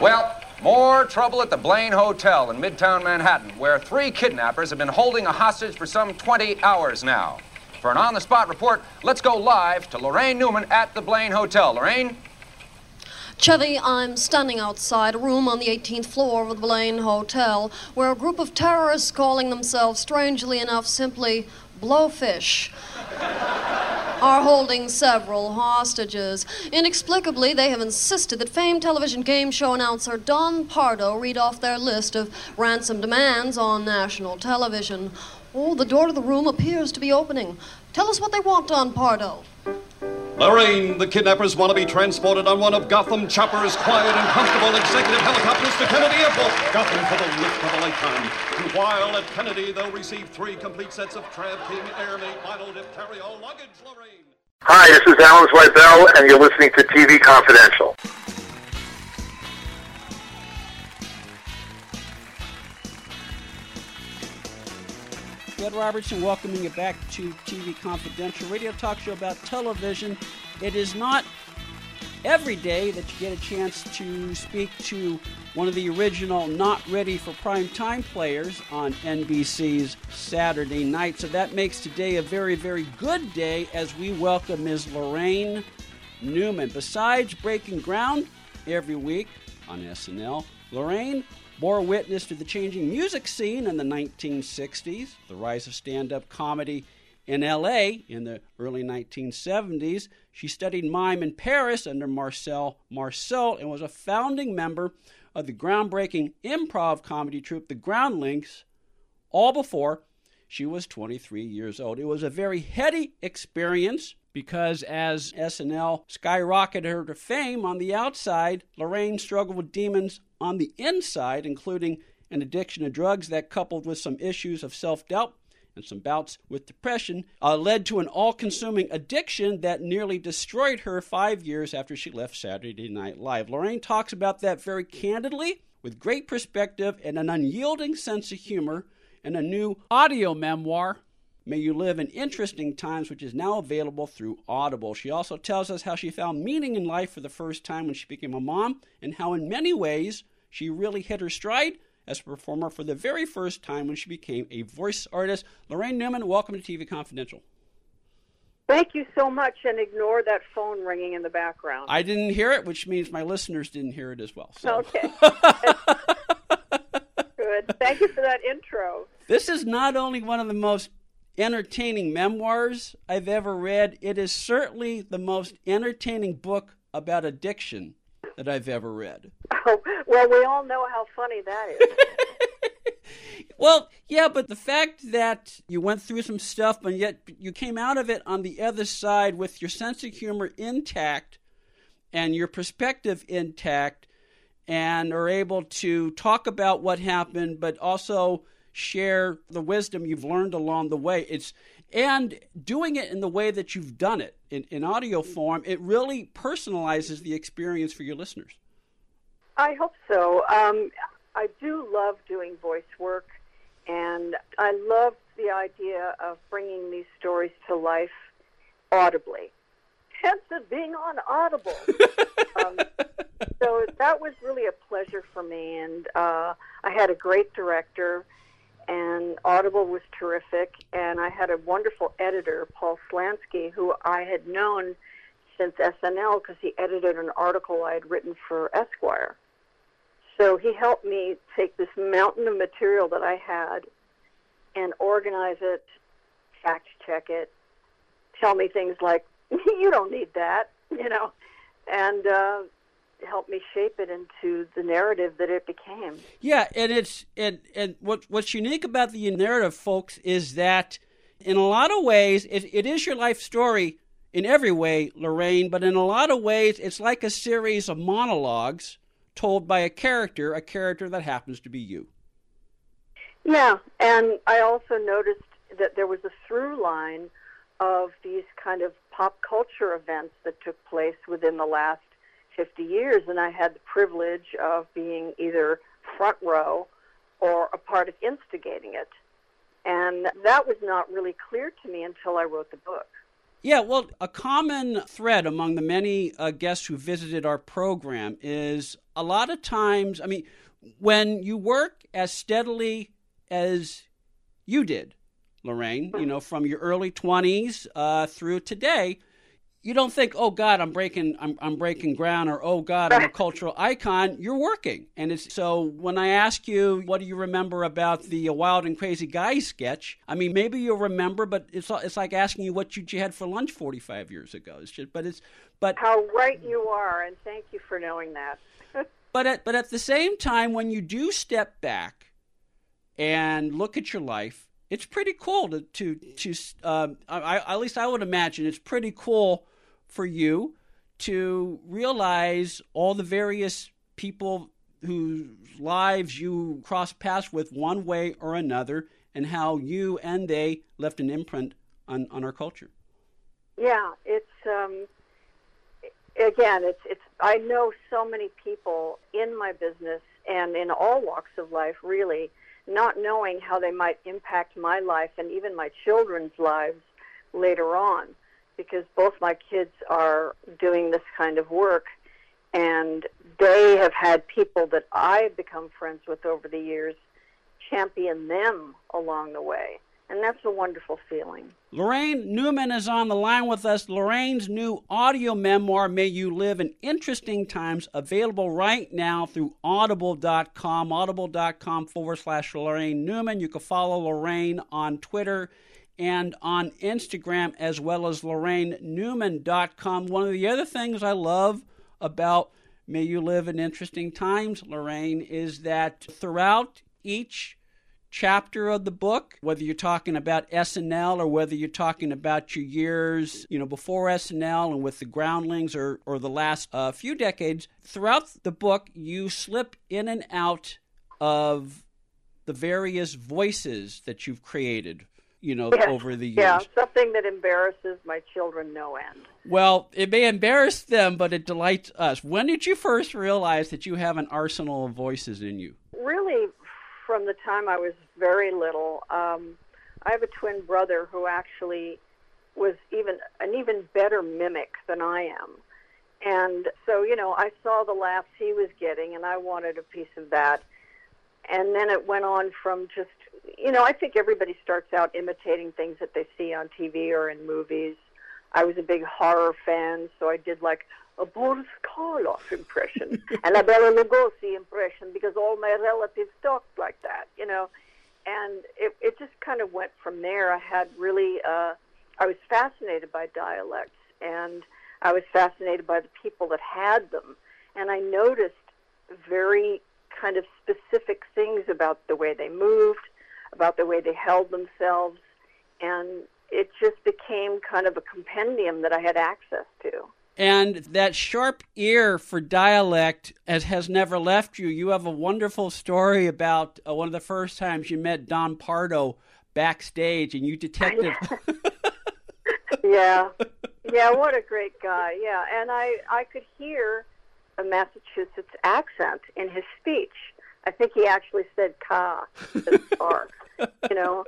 Well, more trouble at the Blaine Hotel in Midtown Manhattan, where three kidnappers have been holding a hostage for some 20 hours now. For an on-the-spot report, let's go live to Lorraine Newman at the Blaine Hotel. Lorraine? Chevy, I'm standing outside a room on the 18th floor of the Blaine Hotel, where a group of terrorists calling themselves, strangely enough, simply Blowfish, are holding several hostages. Inexplicably, they have insisted that famed television game show announcer Don Pardo read off their list of ransom demands on national television. Oh, the door to the room appears to be opening. Tell us what they want, Don Pardo. Lorraine, the kidnappers want to be transported on one of Gotham Chopper's quiet and comfortable executive helicopters to Kennedy Airport. Gotham for the lift of a lifetime. While at Kennedy, they'll receive three complete sets of Trav King Airmate Vital Dip Carry-All Luggage, Lorraine. Hi, this is Alan Zweibel, and you're listening to TV Confidential. Ed Robertson welcoming you back to TV Confidential, radio talk show about television. It is not every day that you get a chance to speak to one of the original Not Ready for Prime Time players on NBC's Saturday night. So that makes today a very, very good day as we welcome Ms. Lorraine Newman. Besides breaking ground every week on SNL, Lorraine bore witness to the changing music scene in the 1960s, the rise of stand-up comedy in L.A. in the early 1970s. She studied mime in Paris under Marcel Marceau and was a founding member of the groundbreaking improv comedy troupe, The Groundlings, all before she was 23 years old. It was a very heady experience because as SNL skyrocketed her to fame on the outside, Lorraine struggled with demons on the inside, including an addiction to drugs that, coupled with some issues of self-doubt and some bouts with depression, led to an all-consuming addiction that nearly destroyed her 5 years after she left Saturday Night Live. Lorraine talks about that very candidly, with great perspective and an unyielding sense of humor, and a new audio memoir, May You Live in Interesting Times, which is now available through Audible. She also tells us how she found meaning in life for the first time when she became a mom, and how in many ways she really hit her stride as a performer for the very first time when she became a voice artist. Lorraine Newman, welcome to TV Confidential. Thank you so much, and ignore that phone ringing in the background. I didn't hear it, which means my listeners didn't hear it as well. So. Okay. Good. Thank you for that intro. This is not only one of the most entertaining memoirs I've ever read, it is certainly the most entertaining book about addiction that I've ever read. Oh, well, we all know how funny that is. Well, yeah, but the fact that you went through some stuff, but yet you came out of it on the other side with your sense of humor intact and your perspective intact, and are able to talk about what happened, but also share the wisdom you've learned along the way. And doing it in the way that you've done it, in audio form, it really personalizes the experience for your listeners. I hope so. I do love doing voice work, and I love the idea of bringing these stories to life audibly. Hence it being on Audible. So that was really a pleasure for me, and I had a great director, and Audible was terrific, and I had a wonderful editor, Paul Slansky, who I had known since SNL because he edited an article I had written for Esquire. So he helped me take this mountain of material that I had and organize it, fact-check it, tell me things like, you don't need that, you know, and help me shape it into the narrative that it became. Yeah, and it's and what's unique about the narrative, folks, is that in a lot of ways it is your life story in every way, Lorraine, but in a lot of ways it's like a series of monologues told by a character that happens to be you. Yeah, and I also noticed that there was a through line of these kind of pop culture events that took place within the last 50 years, and I had the privilege of being either front row or a part of instigating it. And that was not really clear to me until I wrote the book. Yeah, well, a common thread among the many guests who visited our program is a lot of times, I mean, when you work as steadily as you did, Lorraine, you know, from your early 20s through today, you don't think, oh God, I'm breaking ground, or oh God, I'm a cultural icon. You're working, and it's so. When I ask you, what do you remember about the Wild and Crazy Guys sketch? I mean, maybe you'll remember, but it's like asking you what you had for lunch 45 years ago. It's just, but how right you are, and thank you for knowing that. but at the same time, when you do step back and look at your life, it's pretty cool at least I would imagine it's pretty cool for you to realize all the various people whose lives you cross paths with one way or another, and how you and they left an imprint on our culture. Yeah, it's I know so many people in my business and in all walks of life, really, not knowing how they might impact my life and even my children's lives later on, because both my kids are doing this kind of work, and they have had people that I've become friends with over the years champion them along the way, and that's a wonderful feeling. Lorraine Newman is on the line with us. Lorraine's new audio memoir, May You Live in Interesting Times, available right now through audible.com, audible.com/Lorraine Newman. You can follow Lorraine on Twitter and on Instagram, as well as LorraineNewman.com. One of the other things I love about May You Live in Interesting Times, Lorraine, is that throughout each chapter of the book, whether you're talking about SNL or whether you're talking about your years, you know, before SNL and with the Groundlings or the last few decades, throughout the book, you slip in and out of the various voices that you've created, you know, over the years. Yeah, something that embarrasses my children no end. Well, it may embarrass them, but it delights us. When did you first realize that you have an arsenal of voices in you? Really, from the time I was very little. I have a twin brother who actually was an even better mimic than I am. And so, you know, I saw the laughs he was getting, and I wanted a piece of that. And then it went on from just, you know, I think everybody starts out imitating things that they see on TV or in movies. I was a big horror fan, so I did like a Boris Karloff impression and a Bela Lugosi impression, because all my relatives talked like that, you know. And it just kind of went from there. I had really, I was fascinated by dialects, and I was fascinated by the people that had them. And I noticed very kind of specific things about the way they moved, about the way they held themselves. And it just became kind of a compendium that I had access to. And that sharp ear for dialect has never left you. You have a wonderful story about one of the first times you met Don Pardo backstage, and you detected. Yeah, what a great guy. Yeah, and I could hear a Massachusetts accent in his speech. I think he actually said "ka" as far, you know.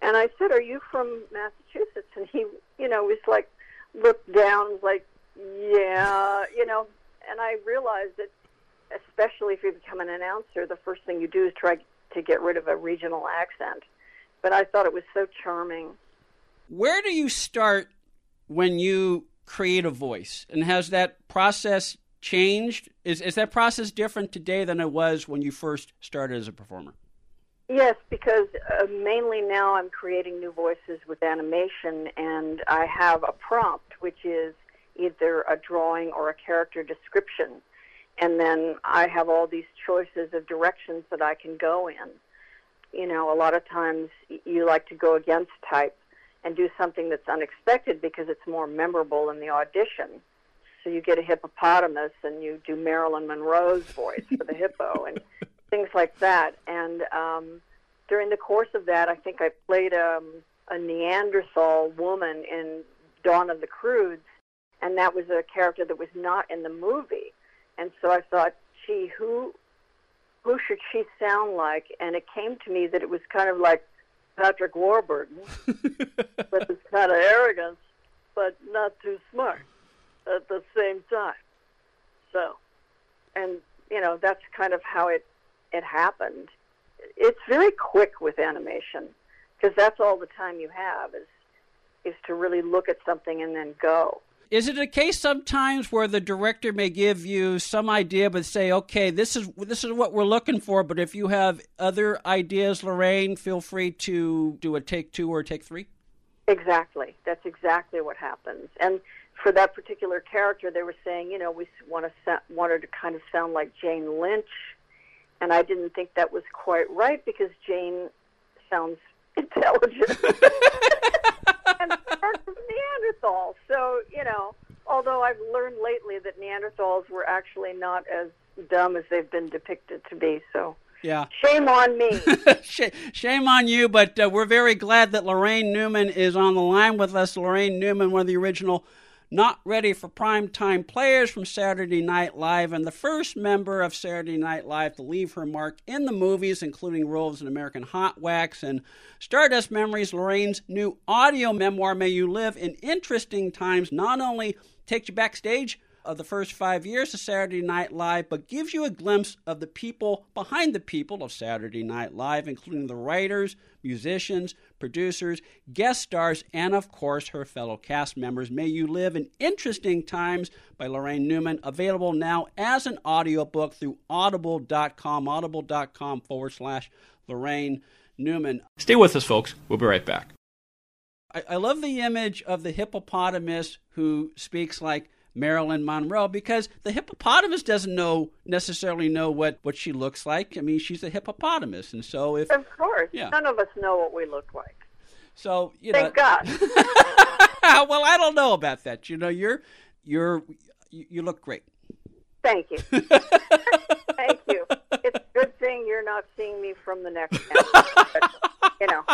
And I said, "Are you from Massachusetts?" And he, you know, was like, looked down, like, yeah, you know, and I realized that, especially if you become an announcer, the first thing you do is try to get rid of a regional accent. But I thought it was so charming. Where do you start when you create a voice? And has that process changed? Is that process different today than it was when you first started as a performer? Yes, because mainly now I'm creating new voices with animation, and I have a prompt, which is either a drawing or a character description. And then I have all these choices of directions that I can go in. You know, a lot of times you like to go against type and do something that's unexpected because it's more memorable in the audition. So you get a hippopotamus and you do Marilyn Monroe's voice for the hippo and things like that. And during the course of that, I think I played a Neanderthal woman in Dawn of the Croods, and that was a character that was not in the movie. And so I thought, gee, who should she sound like? And it came to me that it was kind of like Patrick Warburton with this kind of arrogance, but not too smart at the same time. So, and, you know, that's kind of how it happened. It's very quick with animation, because that's all the time you have is to really look at something and then go. Is it a case sometimes where the director may give you some idea but say, okay, this is what we're looking for, but if you have other ideas, Lorraine, feel free to do a take two or a take three? Exactly. That's exactly what happens. And for that particular character, they were saying, you know, we wanted to kind of sound like Jane Lynch, and I didn't think that was quite right because Jane sounds intelligent. And that's Neanderthal. So, you know, although I've learned lately that Neanderthals were actually not as dumb as they've been depicted to be. So yeah. Shame on me. Shame on you, but we're very glad that Lorraine Newman is on the line with us. Lorraine Newman, one of the original Not Ready for Primetime players from Saturday Night Live, and the first member of Saturday Night Live to leave her mark in the movies, including roles in American Hot Wax and Stardust Memories. Lorraine's new audio memoir, May You Live in Interesting Times, not only takes you backstage of the first 5 years of Saturday Night Live, but gives you a glimpse of the people behind the people of Saturday Night Live, including the writers, musicians, producers, guest stars, and of course her fellow cast members. May You Live in Interesting Times by Lorraine Newman, available now as an audiobook through audible.com, audible.com/Lorraine Newman. Stay with us, folks. We'll be right back. I love the image of the hippopotamus who speaks like Marilyn Monroe, because the hippopotamus doesn't necessarily know what she looks like. I mean, she's a hippopotamus, and so if... Of course. Yeah. None of us know what we look like. So, you know... Thank God. Well, I don't know about that. You know, you look great. Thank you. Thank you. It's a good thing you're not seeing me from the neck down. You know,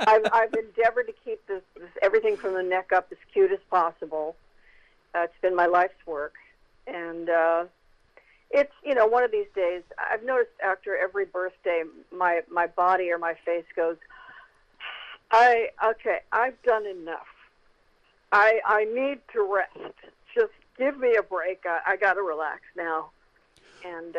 I've endeavored to keep this everything from the neck up as cute as possible. It's been my life's work, and it's, you know, one of these days, I've noticed after every birthday, my body or my face goes, I've done enough. I need to rest. Just give me a break. I got to relax now, and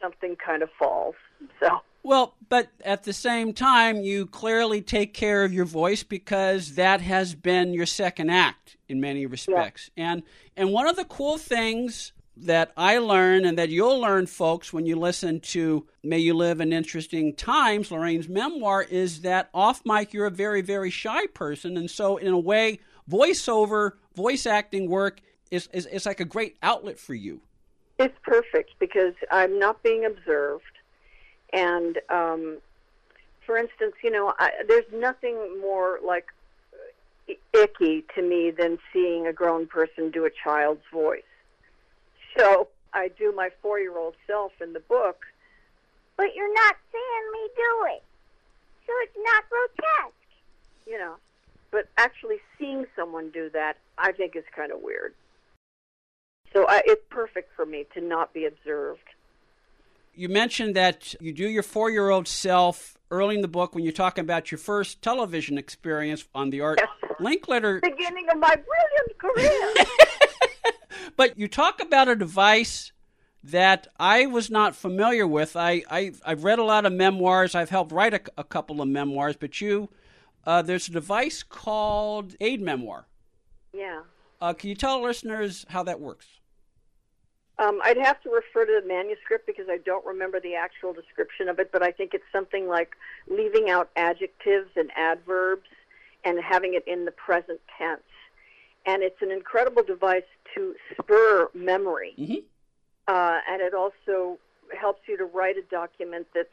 something kind of falls, so... Well, but at the same time, you clearly take care of your voice, because that has been your second act in many respects. Yeah. And one of the cool things that I learned, and that you'll learn, folks, when you listen to May You Live in Interesting Times, Lorraine's memoir, is that off mic, you're a very, very shy person. And so in a way, voiceover, voice acting work is like a great outlet for you. It's perfect, because I'm not being observed. And, for instance, you know, there's nothing more, like, icky to me than seeing a grown person do a child's voice. So I do my 4-year-old self in the book. But you're not seeing me do it, so it's not grotesque. You know, but actually seeing someone do that, I think, is kind of weird. So it's perfect for me to not be observed. You mentioned that you do your 4-year-old self early in the book when you're talking about your first television experience on the Art Linkletter. Beginning of my brilliant career. But you talk about a device that I was not familiar with. I've read a lot of memoirs. I've helped write a couple of memoirs. But there's a device called Aid Memoir. Yeah. Can you tell listeners how that works? I'd have to refer to the manuscript, because I don't remember the actual description of it, but I think it's something like leaving out adjectives and adverbs and having it in the present tense. And it's an incredible device to spur memory. Mm-hmm. And it also helps you to write a document that's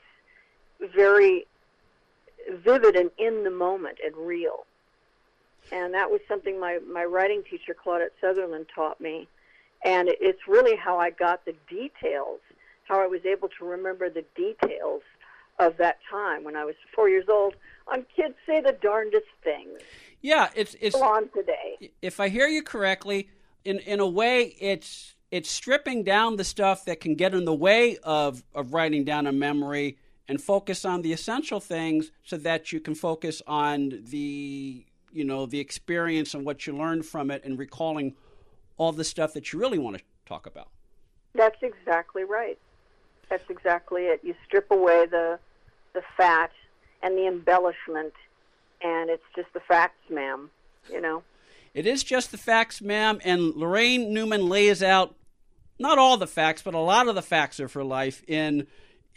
very vivid and in the moment and real. And that was something my writing teacher, Claudette Sutherland, taught me. And it's really how I got the details, how I was able to remember the details of that time when I was 4 years old. On Kids Say the Darndest Things. Yeah, it's on today. If I hear you correctly, in a way, it's stripping down the stuff that can get in the way of writing down a memory, and focus on the essential things, so that you can focus on the you know, the experience and what you learned from it and recalling all the stuff that you really want to talk about. That's exactly right. That's exactly it. You strip away the fat and the embellishment, and it's just the facts, ma'am, you know. It is just the facts, ma'am, and Lorraine Newman lays out not all the facts, but a lot of the facts of her life in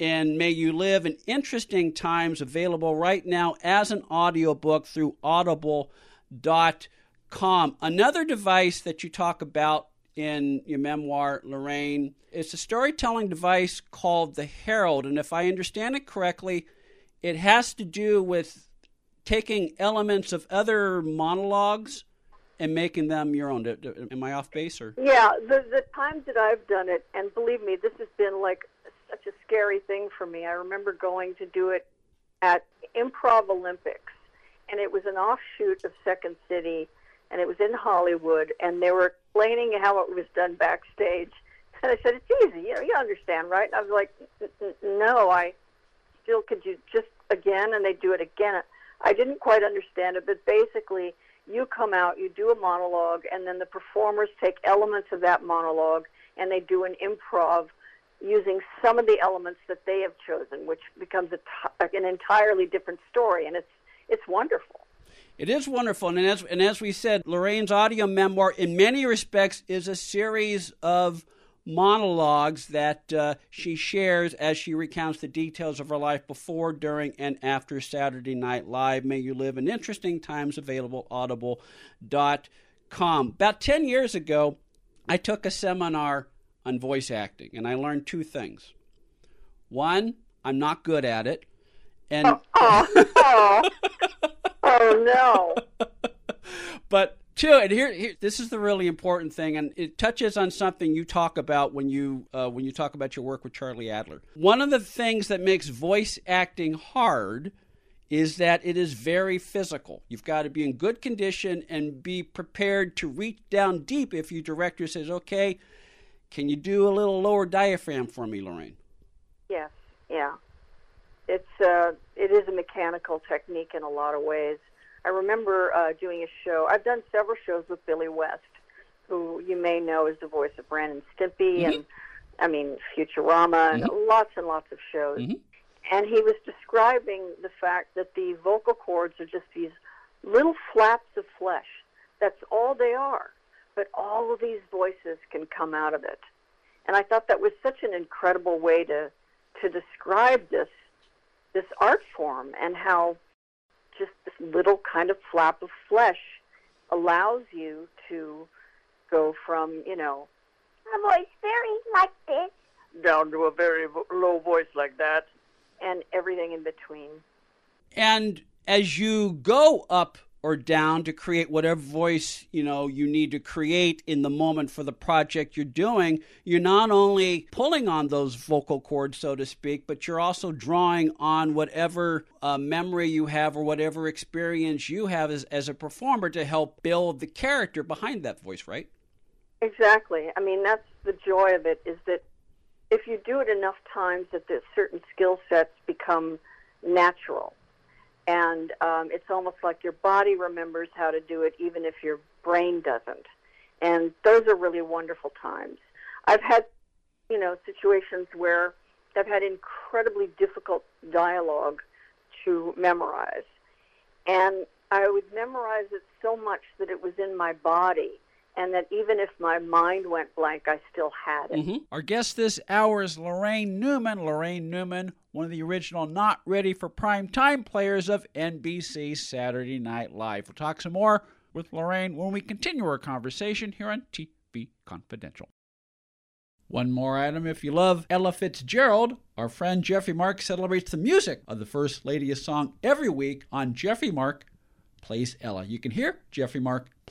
May You Live, in interesting times, available right now as an audiobook through audible.com. Another device that you talk about in your memoir, Lorraine, it's a storytelling device called the Herald, and if I understand it correctly, it has to do with taking elements of other monologues and making them your own. Am I off base? Or? Yeah, the times that I've done it, and believe me, this has been like such a scary thing for me. I remember going to do it at Improv Olympics, and it was an offshoot of Second City, and it was in Hollywood, and they were explaining how it was done backstage. And I said, it's easy, you know, you understand, right? And I was like, no, I still could do just again, and they do it again. I didn't quite understand it, but basically you come out, you do a monologue, and then the performers take elements of that monologue, and they do an improv using some of the elements that they have chosen, which becomes an entirely different story, and it's wonderful. It is wonderful, and as we said, Lorraine's audio memoir, in many respects, is a series of monologues that she shares as she recounts the details of her life before, during, and after Saturday Night Live. May You Live in Interesting Times, available audible.com. About 10 years ago, I took a seminar on voice acting, and I learned two things. One, I'm not good at it. And Oh, no. But two, and here, this is the really important thing, and it touches on something you talk about when you talk about your work with Charlie Adler. One of the things that makes voice acting hard is that it is very physical. You've got to be in good condition and be prepared to reach down deep if your director says, okay, can you do a little lower diaphragm for me, Lorraine? Yes, yeah. It is a mechanical technique in a lot of ways. I remember doing a show. I've done several shows with Billy West, who you may know is the voice of Ren and Stimpy, mm-hmm. and I mean Futurama, mm-hmm. And lots of shows. Mm-hmm. And he was describing the fact that the vocal cords are just these little flaps of flesh. That's all they are. But all of these voices can come out of it. And I thought that was such an incredible way to describe this art form, and how just this little kind of flap of flesh allows you to go from, you know, a voice very like this down to a very low voice like that, and everything in between. And as you go up or down to create whatever voice, you know, you need to create in the moment for the project you're doing, you're not only pulling on those vocal cords, so to speak, but you're also drawing on whatever memory you have or whatever experience you have as a performer to help build the character behind that voice, right? Exactly. I mean, that's the joy of it, is that if you do it enough times that the certain skill sets become natural. And it's almost like your body remembers how to do it, even if your brain doesn't. And those are really wonderful times. I've had, you know, situations where I've had incredibly difficult dialogue to memorize. And I would memorize it so much that it was in my body, and that even if my mind went blank, I still had it. Mm-hmm. Our guest this hour is Lorraine Newman. Lorraine Newman, one of the original not ready for prime time players of NBC Saturday Night Live. We'll talk some more with Lorraine when we continue our conversation here on TV Confidential. One more item. If you love Ella Fitzgerald, our friend Jeffrey Mark celebrates the music of the First Lady's song every week on Jeffrey Mark Plays Ella. You can hear Jeffrey Mark